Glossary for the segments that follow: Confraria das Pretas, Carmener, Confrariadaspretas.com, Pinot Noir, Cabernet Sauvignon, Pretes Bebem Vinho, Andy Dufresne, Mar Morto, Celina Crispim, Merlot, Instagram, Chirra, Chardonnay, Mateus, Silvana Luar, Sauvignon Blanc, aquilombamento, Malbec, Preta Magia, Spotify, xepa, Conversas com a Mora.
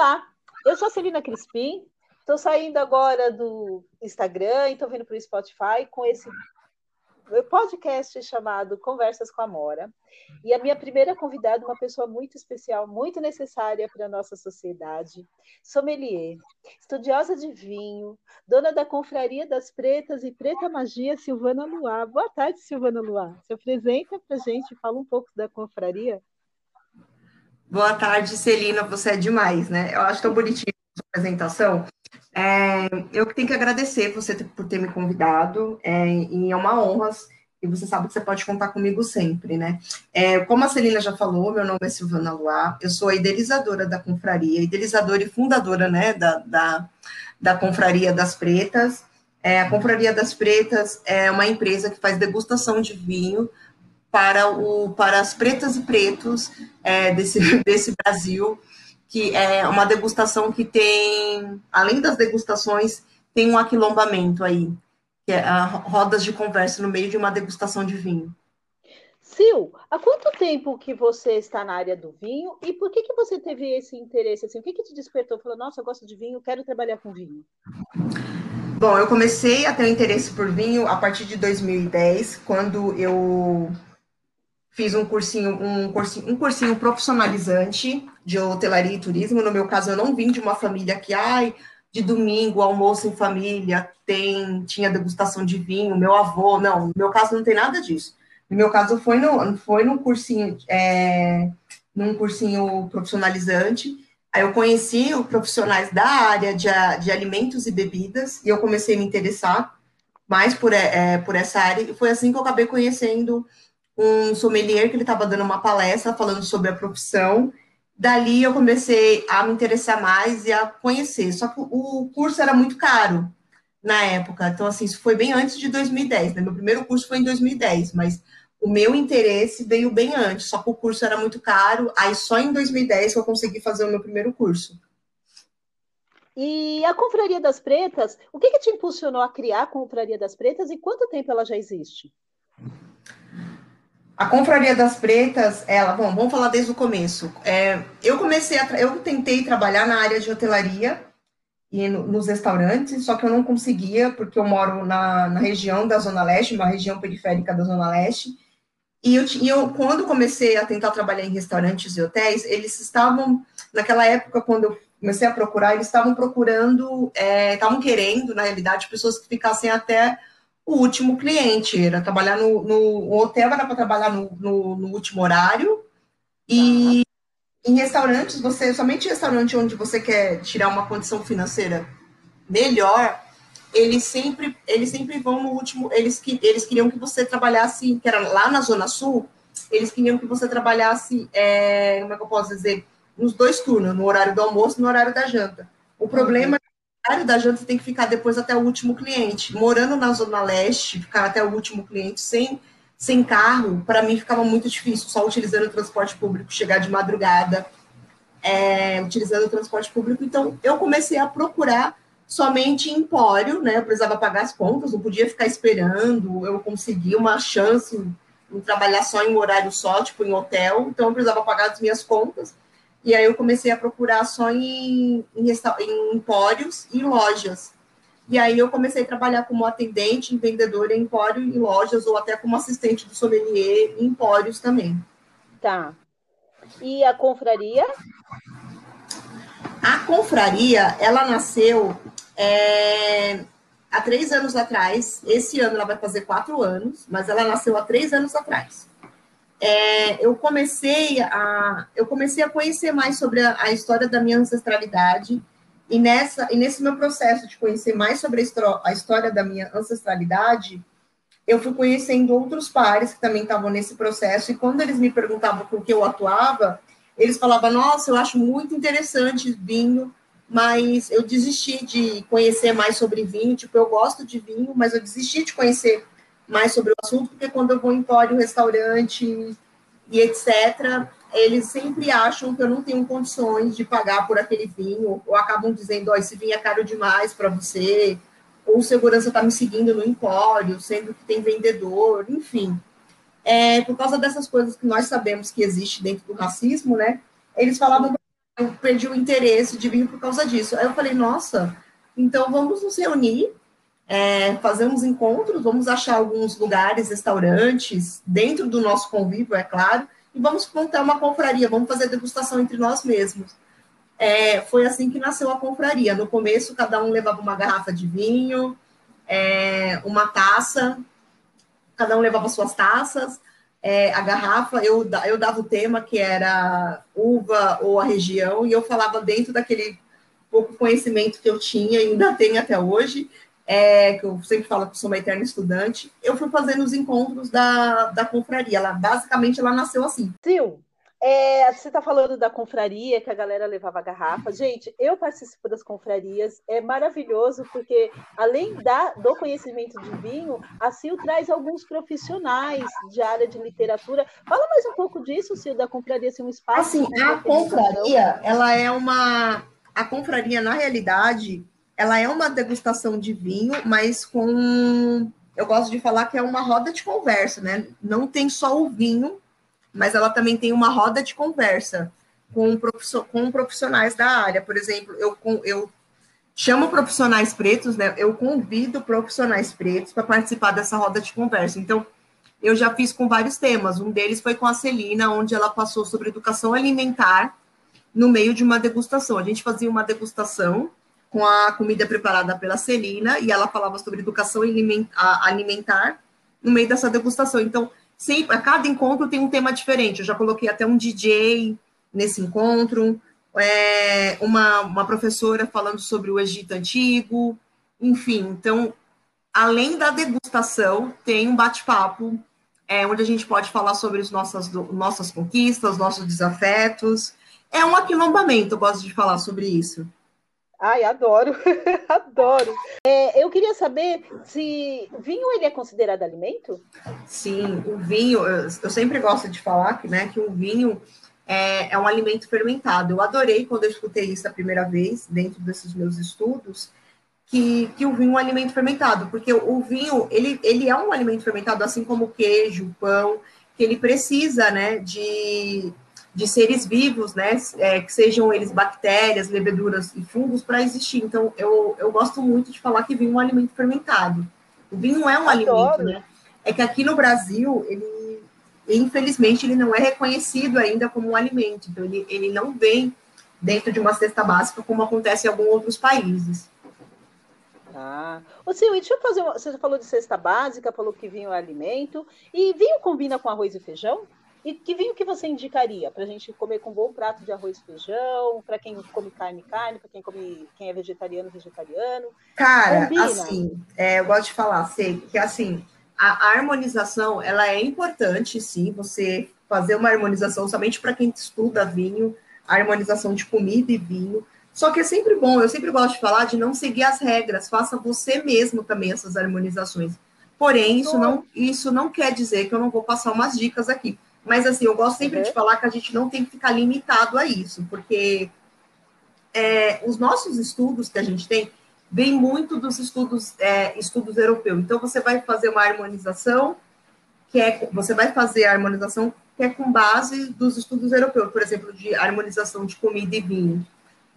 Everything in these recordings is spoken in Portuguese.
Olá, eu sou a Celina Crispim, estou saindo agora do Instagram e estou vindo para o Spotify com esse podcast chamado Conversas com a Mora. E a minha primeira convidada, uma pessoa muito especial, muito necessária para a nossa sociedade, sommelier, estudiosa de vinho, dona da Confraria das Pretas e Preta Magia, Silvana Luar. Boa tarde, Silvana Luar. Se apresenta para a gente, fala um pouco da confraria. Boa tarde, Celina, você é demais, né? Eu acho tão bonitinha a sua apresentação. Eu tenho que agradecer você por ter me convidado, e é uma honra, e você sabe que você pode contar comigo sempre, né? Como a Celina já falou, meu nome é Silvana Luar, eu sou a idealizadora da confraria, idealizadora e fundadora, né, da Confraria das Pretas. A Confraria das Pretas é uma empresa que faz degustação de vinho para as pretas e pretos desse Brasil, que é uma degustação que tem, além das degustações, tem um aquilombamento aí, que é rodas de conversa no meio de uma degustação de vinho. Sil, há quanto tempo que você está na área do vinho e por que você teve esse interesse? Assim, o que te despertou? Falou, nossa, eu gosto de vinho, quero trabalhar com vinho. Bom, eu comecei a ter interesse por vinho a partir de 2010, quando eu fiz um cursinho profissionalizante de hotelaria e turismo. No meu caso, eu não vim de uma família que, de domingo, almoço em família, tinha degustação de vinho, meu avô, não. No meu caso, não tem nada disso. No meu caso, foi num cursinho profissionalizante. Aí eu conheci os profissionais da área de alimentos e bebidas, e eu comecei a me interessar mais por essa área, e foi assim que eu acabei conhecendo um sommelier, que ele estava dando uma palestra falando sobre a profissão. Dali eu comecei a me interessar mais e a conhecer, só que o curso era muito caro na época, então assim, isso foi bem antes de 2010, né? Meu primeiro curso foi em 2010, mas o meu interesse veio bem antes, só que o curso era muito caro, aí só em 2010 que eu consegui fazer o meu primeiro curso. E a Confraria das Pretas, o que te impulsionou a criar a Confraria das Pretas e quanto tempo ela já existe? A Confraria das Pretas, vamos falar desde o começo. Eu tentei trabalhar na área de hotelaria e nos restaurantes, só que eu não conseguia, porque eu moro na região da Zona Leste, uma região periférica da Zona Leste, e eu quando comecei a tentar trabalhar em restaurantes e hotéis, eles estavam, naquela época, quando eu comecei a procurar, eles estavam procurando, estavam querendo, na realidade, pessoas que ficassem até o último cliente. Era trabalhar no hotel, era para trabalhar no último horário, e em restaurantes, somente restaurante onde você quer tirar uma condição financeira melhor, eles sempre vão no último. Eles queriam que você trabalhasse, que era lá na Zona Sul, eles queriam que você trabalhasse, como é que eu posso dizer, nos dois turnos, no horário do almoço e no horário da janta. O problema é que o horário da janta tem que ficar depois até o último cliente. Morando na Zona Leste, ficar até o último cliente sem carro, para mim ficava muito difícil, só utilizando o transporte público, chegar de madrugada, utilizando o transporte público. Então, eu comecei a procurar somente empório, né? Eu precisava pagar as contas, não podia ficar esperando, eu consegui uma chance em trabalhar só em um horário só, tipo em hotel, então eu precisava pagar as minhas contas. E aí eu comecei a procurar só em empórios e lojas. E aí eu comecei a trabalhar como atendente, vendedora em empório e lojas, ou até como assistente do sommelier em empórios também. Tá. E a confraria? A confraria, ela nasceu há 3 anos atrás. Esse ano ela vai fazer 4 anos, mas ela nasceu há 3 anos atrás. Eu comecei a conhecer mais sobre a história da minha ancestralidade, e nesse meu processo de conhecer mais sobre a história da minha ancestralidade, eu fui conhecendo outros pares que também estavam nesse processo, e quando eles me perguntavam por que eu atuava, eles falavam, nossa, eu acho muito interessante vinho, mas eu desisti de conhecer mais sobre vinho, tipo, eu gosto de vinho, mas eu desisti de conhecer mais sobre o assunto, porque quando eu vou em pódio, restaurante e etc., eles sempre acham que eu não tenho condições de pagar por aquele vinho, ou acabam dizendo, esse vinho é caro demais para você, ou o segurança está me seguindo no empório, sendo que tem vendedor, enfim. Por causa dessas coisas que nós sabemos que existe dentro do racismo, né? Eles falavam, eu perdi o interesse de vinho por causa disso. Aí eu falei, nossa, então vamos nos reunir, fazer uns encontros, vamos achar alguns lugares, restaurantes, dentro do nosso convívio, é claro, e vamos montar uma confraria, vamos fazer degustação entre nós mesmos. Foi assim que nasceu a confraria. No começo, cada um levava uma garrafa de vinho, uma taça, cada um levava suas taças, a garrafa, eu dava o tema que era uva ou a região, e eu falava dentro daquele pouco conhecimento que eu tinha, e ainda tenho até hoje, que eu sempre falo que sou uma eterna estudante. Eu fui fazendo os encontros da confraria. Basicamente, ela nasceu assim. Sim. Você está falando da confraria, que a galera levava garrafa. Gente, eu participo das confrarias, é maravilhoso, porque além do conhecimento de vinho, a Sil traz alguns profissionais de área de literatura. Fala mais um pouco disso, Sil, da confraria ser um espaço... Assim, a confraria, ela é uma... A confraria, na realidade, ela é uma degustação de vinho, mas com... Eu gosto de falar que é uma roda de conversa, né? Não tem só o vinho, mas ela também tem uma roda de conversa com profissionais da área. Por exemplo, eu chamo profissionais pretos, né? Eu convido profissionais pretos para participar dessa roda de conversa. Então, eu já fiz com vários temas. Um deles foi com a Celina, onde ela passou sobre educação alimentar no meio de uma degustação. A gente fazia uma degustação com a comida preparada pela Celina e ela falava sobre educação alimentar no meio dessa degustação. Então, sempre, a cada encontro tem um tema diferente. Eu já coloquei até um DJ nesse encontro, uma professora falando sobre o Egito Antigo, enfim. Então, além da degustação, tem um bate-papo, onde a gente pode falar sobre as nossas conquistas, nossos desafetos. É um aquilombamento, eu gosto de falar sobre isso. Ai, adoro, adoro. Eu queria saber se vinho ele é considerado alimento? Sim, o vinho, eu sempre gosto de falar que, né, que o vinho é um alimento fermentado. Eu adorei quando eu escutei isso a primeira vez, dentro desses meus estudos, que o vinho é um alimento fermentado, porque o vinho, ele é um alimento fermentado, assim como o queijo, o pão, que ele precisa, né, de seres vivos, né, que sejam eles bactérias, leveduras e fungos, para existir. Então, eu gosto muito de falar que vinho é um alimento fermentado. O vinho é um alimento, né? É que aqui no Brasil, ele, infelizmente, ele não é reconhecido ainda como um alimento. Então, ele não vem dentro de uma cesta básica, como acontece em alguns outros países. Ah, ô Sil, deixa eu fazer você falou de cesta básica, falou que vinho é alimento, e vinho combina com arroz e feijão? E que vinho que você indicaria para a gente comer com um bom prato de arroz e feijão, para quem come carne, para quem é vegetariano? Cara, combina? Assim, eu gosto de falar, Cê, que assim, a harmonização, ela é importante, sim, você fazer uma harmonização, somente para quem estuda vinho, a harmonização de comida e vinho, só que é sempre bom, eu sempre gosto de falar de não seguir as regras, faça você mesmo também essas harmonizações, porém, isso não quer dizer que eu não vou passar umas dicas aqui. Mas, assim, eu gosto sempre de falar que a gente não tem que ficar limitado a isso, porque os nossos estudos que a gente tem, vem muito dos estudos europeus. Então, você vai fazer uma harmonização, que é com base dos estudos europeus, por exemplo, de harmonização de comida e vinho.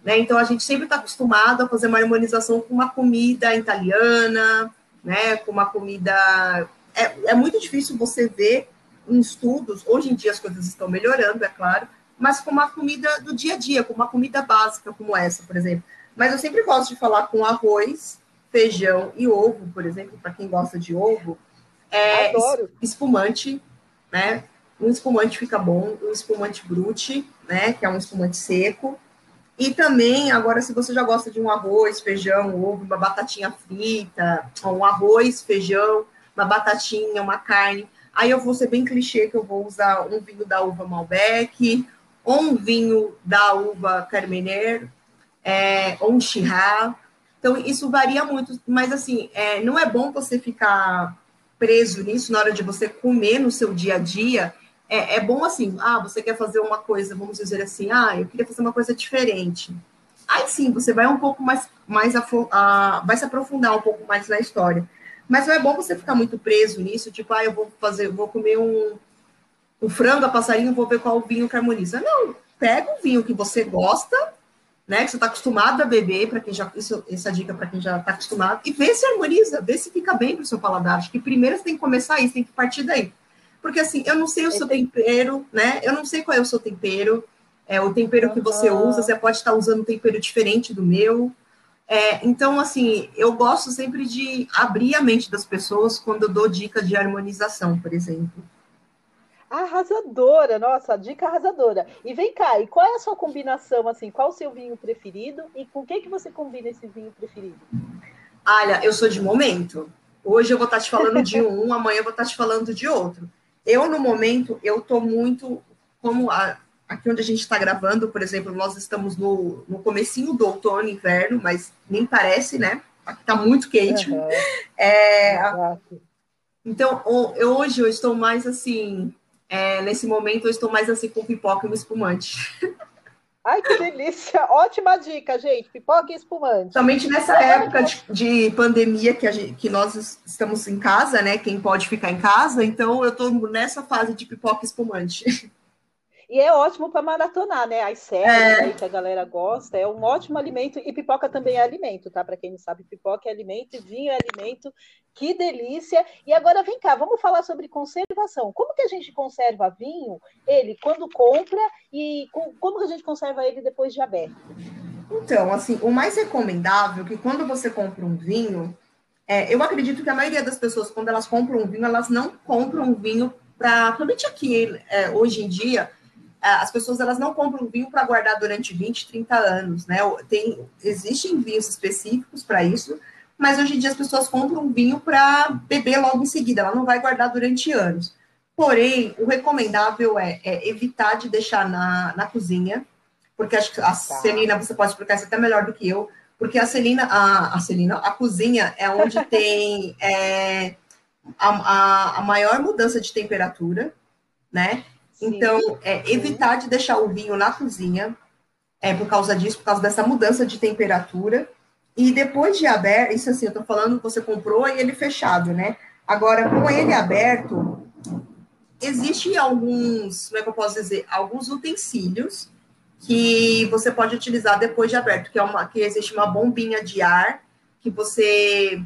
Né? Então, a gente sempre está acostumado a fazer uma harmonização com uma comida italiana, né? Com uma comida... É muito difícil você ver... em estudos, hoje em dia as coisas estão melhorando, é claro, mas com uma comida do dia a dia, com uma comida básica como essa, por exemplo. Mas eu sempre gosto de falar com arroz, feijão e ovo, por exemplo, para quem gosta de ovo. Espumante, né? Um espumante fica bom, um espumante brute, né? Que é um espumante seco. E também, agora, se você já gosta de um arroz, feijão, ovo, uma batatinha frita, ou um arroz, feijão, uma batatinha, uma carne... Aí eu vou ser bem clichê, que eu vou usar um vinho da uva Malbec, ou um vinho da uva Carmener, ou um Chirra. Então, isso varia muito. Mas, assim, não é bom você ficar preso nisso na hora de você comer no seu dia a dia. É bom, assim, você quer fazer uma coisa, vamos dizer assim, eu queria fazer uma coisa diferente. Aí, sim, você vai um pouco vai se aprofundar um pouco mais na história. Mas não é bom você ficar muito preso nisso, tipo, eu vou comer um frango a passarinho, vou ver qual vinho que harmoniza. Não, pega um vinho que você gosta, né, que você está acostumado a beber, para quem já, essa é a dica para quem já está acostumado, e vê se harmoniza, vê se fica bem para o seu paladar. Acho que primeiro você tem que começar isso, tem que partir daí. Porque assim, eu não sei o seu tempero, né? Eu não sei qual é o seu tempero, o tempero que você usa, você pode estar usando um tempero diferente do meu. Então, assim, eu gosto sempre de abrir a mente das pessoas quando eu dou dica de harmonização, por exemplo. Arrasadora, nossa, dica arrasadora. E vem cá, e qual é a sua combinação, assim, qual o seu vinho preferido e com o que você combina esse vinho preferido? Olha, eu sou de momento. Hoje eu vou estar te falando de um, amanhã eu vou estar te falando de outro. Eu, no momento, eu tô muito, como aqui onde a gente está gravando, por exemplo, nós estamos no comecinho do outono, inverno, mas nem parece, né? Aqui tá muito quente. Uhum. Então, hoje eu estou mais assim... nesse momento, eu estou mais assim com pipoca e um espumante. Ai, que delícia! Ótima dica, gente. Pipoca e espumante. Somente nessa época de pandemia que nós estamos em casa, né? Quem pode ficar em casa. Então, eu estou nessa fase de pipoca e espumante. E é ótimo para maratonar, né? As séries aí que a galera gosta. É um ótimo alimento. E pipoca também é alimento, tá? Para quem não sabe, pipoca é alimento e vinho é alimento. Que delícia! E agora vem cá, vamos falar sobre conservação. Como que a gente conserva vinho, ele, quando compra, e como que a gente conserva ele depois de aberto? Então, assim, o mais recomendável é que quando você compra um vinho, eu acredito que a maioria das pessoas, quando elas compram um vinho, elas não compram um vinho para... Principalmente aqui, hoje em dia... As pessoas, elas não compram vinho para guardar durante 20, 30 anos, né? Existem vinhos específicos para isso, mas hoje em dia as pessoas compram vinho para beber logo em seguida, ela não vai guardar durante anos. Porém, o recomendável é evitar de deixar na cozinha, porque acho que a Celina, você pode explicar isso até melhor do que eu, porque a cozinha é onde tem a maior mudança de temperatura, né? Então, evitar de deixar o vinho na cozinha, por causa disso, por causa dessa mudança de temperatura. E depois de aberto, isso assim, eu tô falando que você comprou e ele fechado, né? Agora, com ele aberto, existem alguns, como é que eu posso dizer, alguns utensílios que você pode utilizar depois de aberto, que existe uma bombinha de ar que você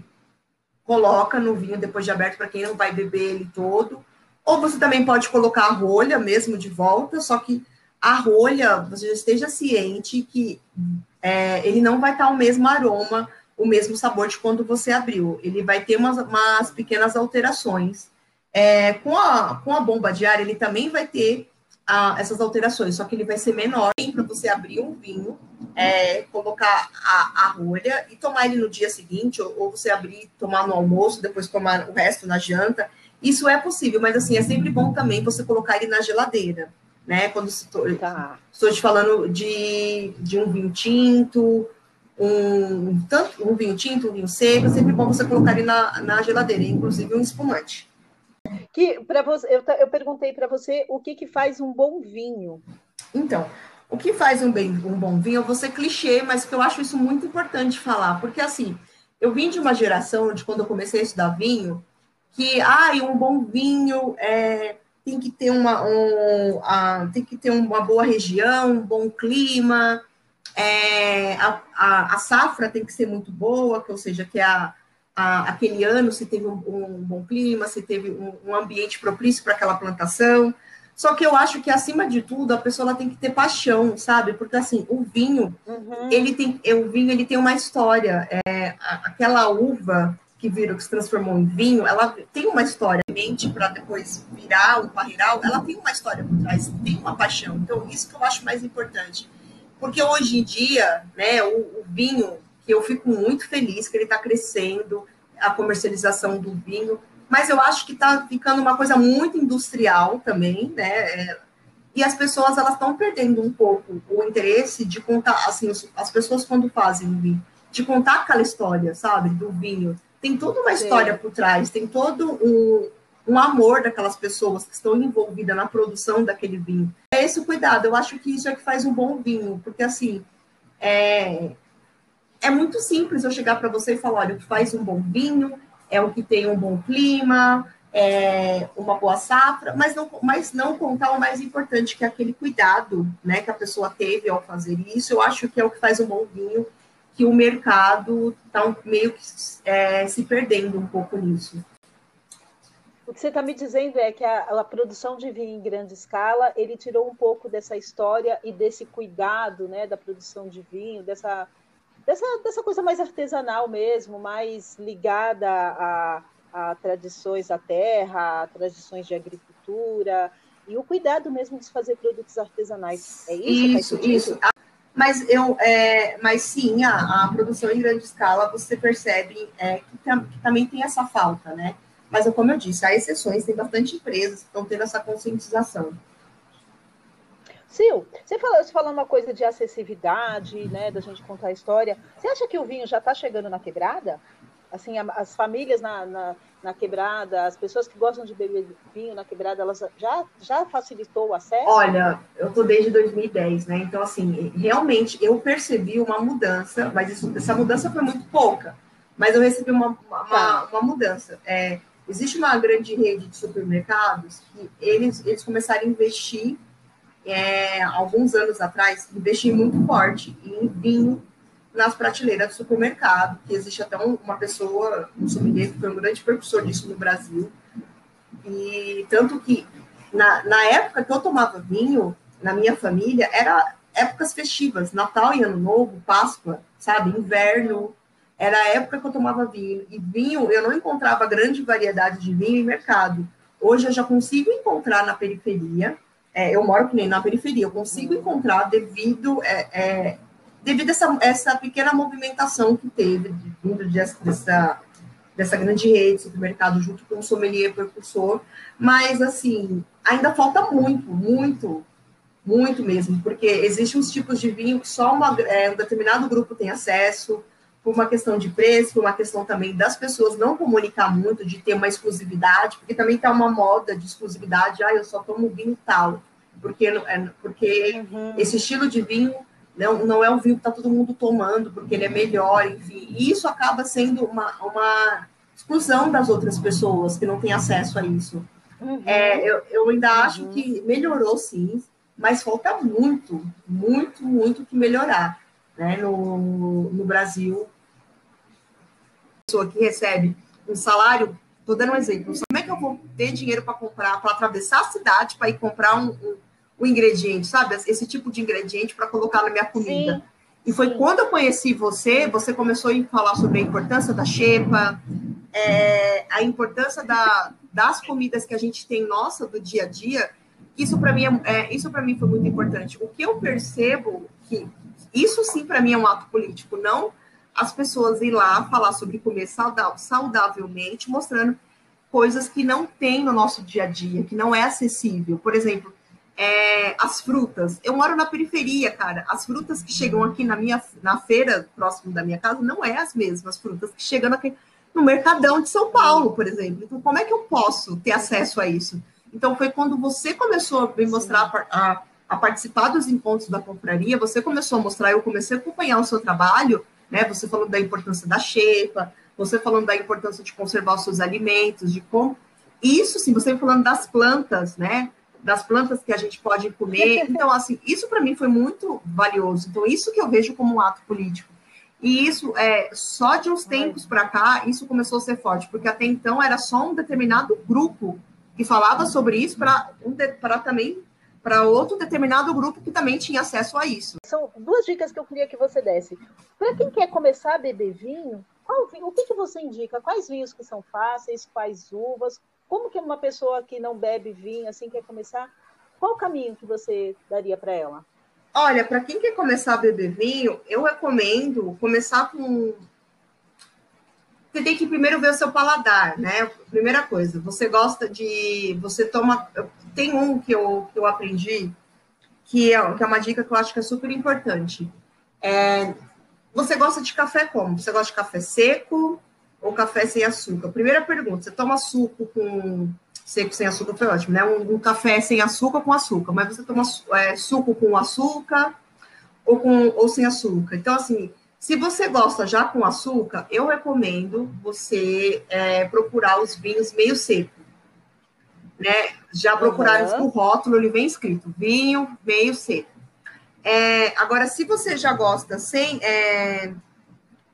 coloca no vinho depois de aberto, para quem não vai beber ele todo. Ou você também pode colocar a rolha mesmo de volta, só que a rolha, você já esteja ciente que ele não vai estar o mesmo aroma, o mesmo sabor de quando você abriu. Ele vai ter umas pequenas alterações. Com a bomba de ar, ele também vai ter essas alterações, só que ele vai ser menor. Para você abrir um vinho, colocar a rolha e tomar ele no dia seguinte, ou você abrir, tomar no almoço, depois tomar o resto na janta. Isso é possível, mas assim, é sempre bom também você colocar ele na geladeira, né? Quando estou te falando de um vinho tinto, um vinho tinto, um vinho seco, é sempre bom você colocar ele na geladeira, inclusive um espumante. Eu perguntei para você o que faz um bom vinho. Então, o que faz um bom vinho, eu vou ser clichê, mas que eu acho isso muito importante falar, porque assim, eu vim de uma geração de quando eu comecei a estudar vinho, que um bom vinho tem que ter uma boa região, um bom clima, a safra tem que ser muito boa, ou seja, que aquele ano se teve um bom clima, se teve um ambiente propício para aquela plantação. Só que eu acho que, acima de tudo, a pessoa tem que ter paixão, sabe? Porque, assim, o vinho, ele tem uma história. Aquela uva... que se transformou em vinho, ela tem uma história em mente para depois virar o parreiral, ela tem uma história por trás, tem uma paixão. Então, isso que eu acho mais importante. Porque hoje em dia, né, o vinho, que eu fico muito feliz que ele está crescendo, a comercialização do vinho, mas eu acho que está ficando uma coisa muito industrial também, né? E as pessoas, elas estão perdendo um pouco o interesse de contar, assim, as pessoas quando fazem o vinho, de contar aquela história, sabe, do vinho. Tem toda uma história por trás, tem todo um amor daquelas pessoas que estão envolvidas na produção daquele vinho. É esse o cuidado, eu acho que isso é que faz um bom vinho, porque assim, é muito simples eu chegar para você e falar, olha, o que faz um bom vinho é o que tem um bom clima, uma boa safra, mas não contar o mais importante, que é aquele cuidado, né, que a pessoa teve ao fazer isso. Eu acho que é o que faz um bom vinho, que o mercado está meio que se perdendo um pouco nisso. O que você está me dizendo é que a produção de vinho em grande escala, ele tirou um pouco dessa história e desse cuidado, né, da produção de vinho, dessa coisa mais artesanal mesmo, mais ligada a tradições da terra, a tradições de agricultura, e o cuidado mesmo de fazer produtos artesanais. É isso? Isso. Mas sim, a produção em grande escala, você percebe que também tem essa falta, né? Mas, como eu disse, há exceções, tem bastante empresas que estão tendo essa conscientização. Sil, você falou uma coisa de acessibilidade, né, da gente contar a história. Você acha que o vinho já está chegando na quebrada? Assim, as famílias na quebrada, as pessoas que gostam de beber vinho na quebrada, elas já facilitou o acesso? Olha, eu estou desde 2010, né? Então, assim, realmente eu percebi uma mudança, mas essa mudança foi muito pouca. Mas eu recebi uma mudança. Existe uma grande rede de supermercados que eles começaram a investir, alguns anos atrás, investir muito forte em vinho nas prateleiras do supermercado, que existe até uma pessoa, um sommelier, que foi um grande precursor disso no Brasil. E tanto que, na época que eu tomava vinho, na minha família, era épocas festivas, Natal e Ano Novo, Páscoa, sabe? Inverno. Era a época que eu tomava vinho. E vinho, eu não encontrava grande variedade de vinho em mercado. Hoje eu já consigo encontrar na periferia. Eu moro que nem na periferia. Eu consigo encontrar devido a essa pequena movimentação que teve dessa grande rede de supermercado junto com o sommelier precursor. Mas, assim, ainda falta muito, muito, muito mesmo. Porque existem uns tipos de vinho que só um determinado grupo tem acesso, por uma questão de preço, por uma questão também das pessoas não comunicar muito, de ter uma exclusividade, porque também está uma moda de exclusividade, eu só tomo vinho tal, porque esse estilo de vinho não é um vinho que está todo mundo tomando, porque ele é melhor, enfim. E isso acaba sendo uma exclusão das outras pessoas que não têm acesso a isso. Eu ainda acho que melhorou, sim, mas falta muito, muito, muito que melhorar. Né, no Brasil, a pessoa que recebe um salário, estou dando um exemplo, como é que eu vou ter dinheiro para comprar, para atravessar a cidade, para ir comprar um ingrediente, sabe? Esse tipo de ingrediente para colocar na minha comida. Sim, e foi quando eu conheci você começou a falar sobre a importância da xepa, a importância das comidas que a gente tem nossa do dia a dia. Isso para mim, foi muito importante. O que eu percebo que isso, sim, para mim é um ato político, não as pessoas ir lá falar sobre comer saudavelmente, mostrando coisas que não tem no nosso dia a dia, que não é acessível. Por exemplo, as frutas. Eu moro na periferia, cara. As frutas que chegam aqui na feira próximo da minha casa não é as mesmas frutas que chegam aqui no Mercadão de São Paulo, por exemplo. Então, como é que eu posso ter acesso a isso? Então, foi quando você começou a me mostrar a participar dos encontros da confraria, você começou a mostrar, eu comecei a acompanhar o seu trabalho, né? Você falando da importância da xepa, você falando da importância de conservar os seus alimentos, de como... Isso, sim, você falando das plantas, né? Das plantas que a gente pode comer. Então, assim, isso para mim foi muito valioso. Então, isso que eu vejo como um ato político. E isso, só de uns tempos para cá, isso começou a ser forte, porque até então era só um determinado grupo que falava sobre isso para também... para outro determinado grupo que também tinha acesso a isso. São duas dicas que eu queria que você desse. Para quem quer começar a beber vinho, o que você indica? Quais vinhos que são fáceis? Quais uvas? Como que uma pessoa que não bebe vinho, assim, quer começar? Qual o caminho que você daria para ela? Olha, para quem quer começar a beber vinho, eu recomendo começar com... Você tem que primeiro ver o seu paladar, né? Primeira coisa, você gosta de... Você toma... Tem um que eu aprendi, que é uma dica que eu acho que é super importante. Você gosta de café como? Você gosta de café seco ou café sem açúcar? Primeira pergunta, você toma suco com... Seco sem açúcar foi ótimo, né? Um café sem açúcar com açúcar, mas você toma suco com açúcar ou sem açúcar. Então, assim... Se você gosta já com açúcar, eu recomendo você procurar os vinhos meio seco, né? Já procuraram isso com rótulo, ele vem escrito vinho meio seco. Agora, se você já gosta sem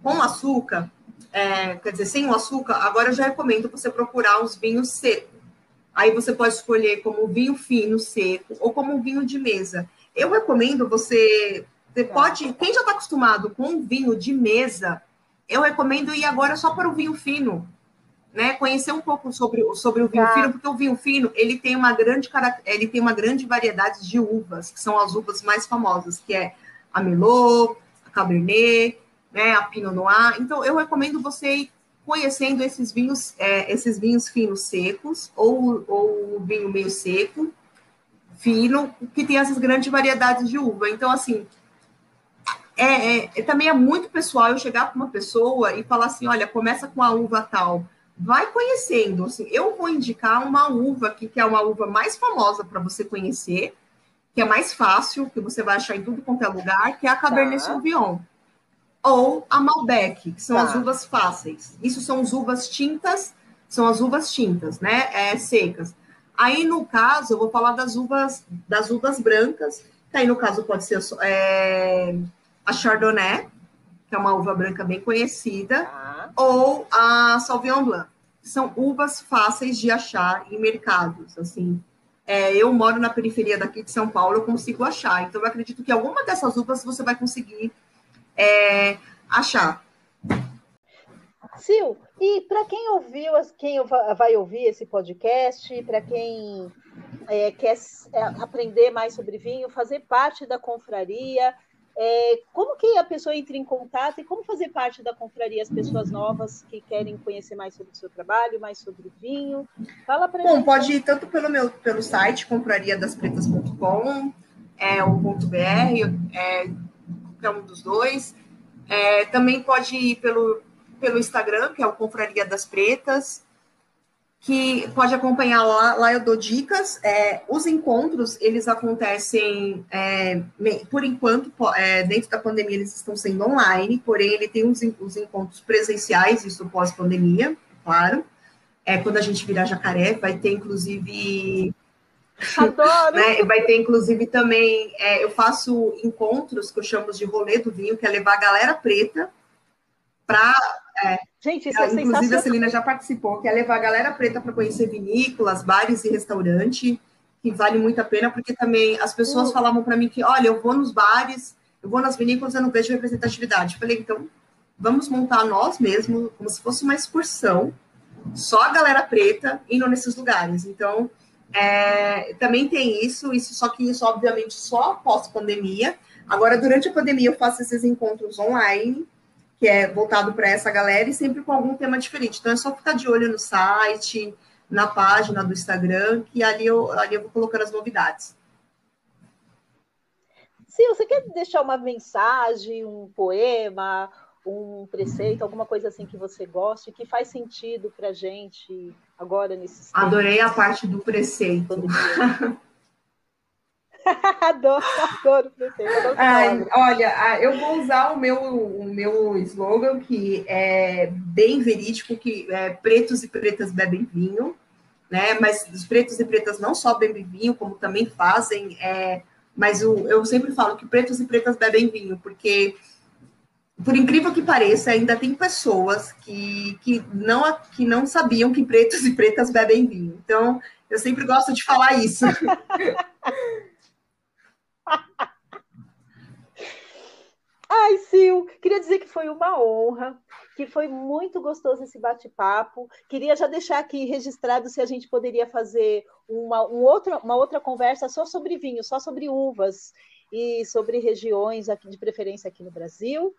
com açúcar, quer dizer, sem o açúcar, agora eu já recomendo você procurar os vinhos secos. Aí você pode escolher como vinho fino, seco, ou como vinho de mesa. Eu recomendo você pode, quem já está acostumado com vinho de mesa, eu recomendo ir agora só para o vinho fino, né? Conhecer um pouco sobre o vinho fino, porque o vinho fino, ele tem uma grande variedade de uvas, que são as uvas mais famosas, que é a Merlot, a Cabernet, né, a Pinot Noir. Então, eu recomendo você ir conhecendo esses vinhos finos secos, ou vinho meio seco, fino, que tem essas grandes variedades de uva. Então, assim, também é muito pessoal eu chegar para uma pessoa e falar assim, olha, começa com a uva tal. Vai conhecendo. Assim, eu vou indicar uma uva aqui, que é uma uva mais famosa para você conhecer, que é mais fácil, que você vai achar em tudo quanto é lugar, que é a Cabernet Sauvignon. Ou a Malbec, que são as uvas fáceis. Isso são as uvas tintas, né? Secas. Aí, no caso, eu vou falar das uvas brancas. Aí, no caso, pode ser a Chardonnay, que é uma uva branca bem conhecida, ou a Sauvignon Blanc. São uvas fáceis de achar em mercados, assim. Eu moro na periferia daqui de São Paulo, eu consigo achar. Então, eu acredito que alguma dessas uvas você vai conseguir achar. Sil, e para quem ouviu, quem vai ouvir esse podcast, para quem quer aprender mais sobre vinho, fazer parte da confraria, como que a pessoa entra em contato e como fazer parte da confraria, as pessoas novas que querem conhecer mais sobre o seu trabalho, mais sobre o vinho, fala para gente. Bom, pode ir tanto pelo site Confrariadaspretas.com ou .br, que é um dos dois. Também pode ir pelo Instagram, que é o Confraria das Pretas, que pode acompanhar lá. Lá eu dou dicas. Os encontros, eles acontecem, por enquanto, dentro da pandemia, eles estão sendo online, porém, ele tem os encontros presenciais, isso pós-pandemia, claro. Quando a gente virar jacaré, vai ter, inclusive... Adoro! Né? Vai ter, inclusive, também... eu faço encontros que eu chamo de rolê do vinho, que é levar a galera preta para... Gente, isso inclusive, a Celina já participou, que é levar a galera preta para conhecer vinícolas, bares e restaurante, que vale muito a pena, porque também as pessoas falavam para mim que, olha, eu vou nos bares, eu vou nas vinícolas, eu não vejo representatividade. Eu falei, então, vamos montar nós mesmos, como se fosse uma excursão, só a galera preta indo nesses lugares. Então, também tem isso, só que isso, obviamente, só pós-pandemia. Agora, durante a pandemia, eu faço esses encontros online, que é voltado para essa galera, e sempre com algum tema diferente. Então, é só ficar de olho no site, na página do Instagram, que ali eu vou colocando as novidades. Sim, você quer deixar uma mensagem, um poema, um preceito, alguma coisa assim que você goste, que faz sentido para a gente agora nesse... Adorei a parte do preceito. Adoro o preceito. Olha, eu vou usar o meu slogan, que é bem verídico, que é pretos e pretas bebem vinho, né? Mas os pretos e pretas não só bebem vinho, como também fazem, mas eu sempre falo que pretos e pretas bebem vinho, porque, por incrível que pareça, ainda tem pessoas que não sabiam que pretos e pretas bebem vinho. Então, eu sempre gosto de falar isso. Ai, Sil, queria dizer que foi uma honra, que foi muito gostoso esse bate-papo. Queria já deixar aqui registrado se a gente poderia fazer uma outra conversa só sobre vinho, só sobre uvas e sobre regiões, aqui, de preferência aqui no Brasil.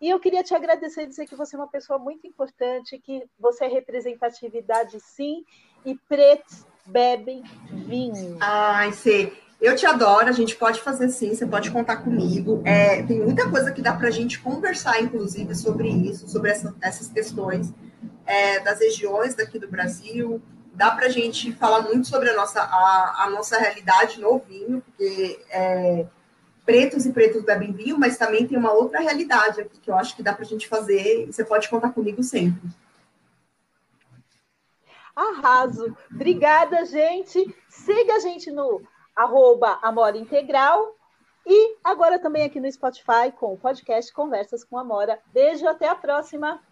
E eu queria te agradecer e dizer que você é uma pessoa muito importante, que você é representatividade, sim, e pretos bebem vinho. Ai, Sil, eu te adoro, a gente pode fazer sim, você pode contar comigo. Tem muita coisa que dá para a gente conversar, inclusive, sobre isso, sobre essas questões das regiões daqui do Brasil. Dá para a gente falar muito sobre a nossa realidade no vinho, porque pretos e pretos bebem vinho, mas também tem uma outra realidade aqui que eu acho que dá para a gente fazer, e você pode contar comigo sempre. Arraso. Obrigada, gente. Siga a gente no @amoraintegral e agora também aqui no Spotify com o podcast Conversas com a Mora. Beijo, até a próxima.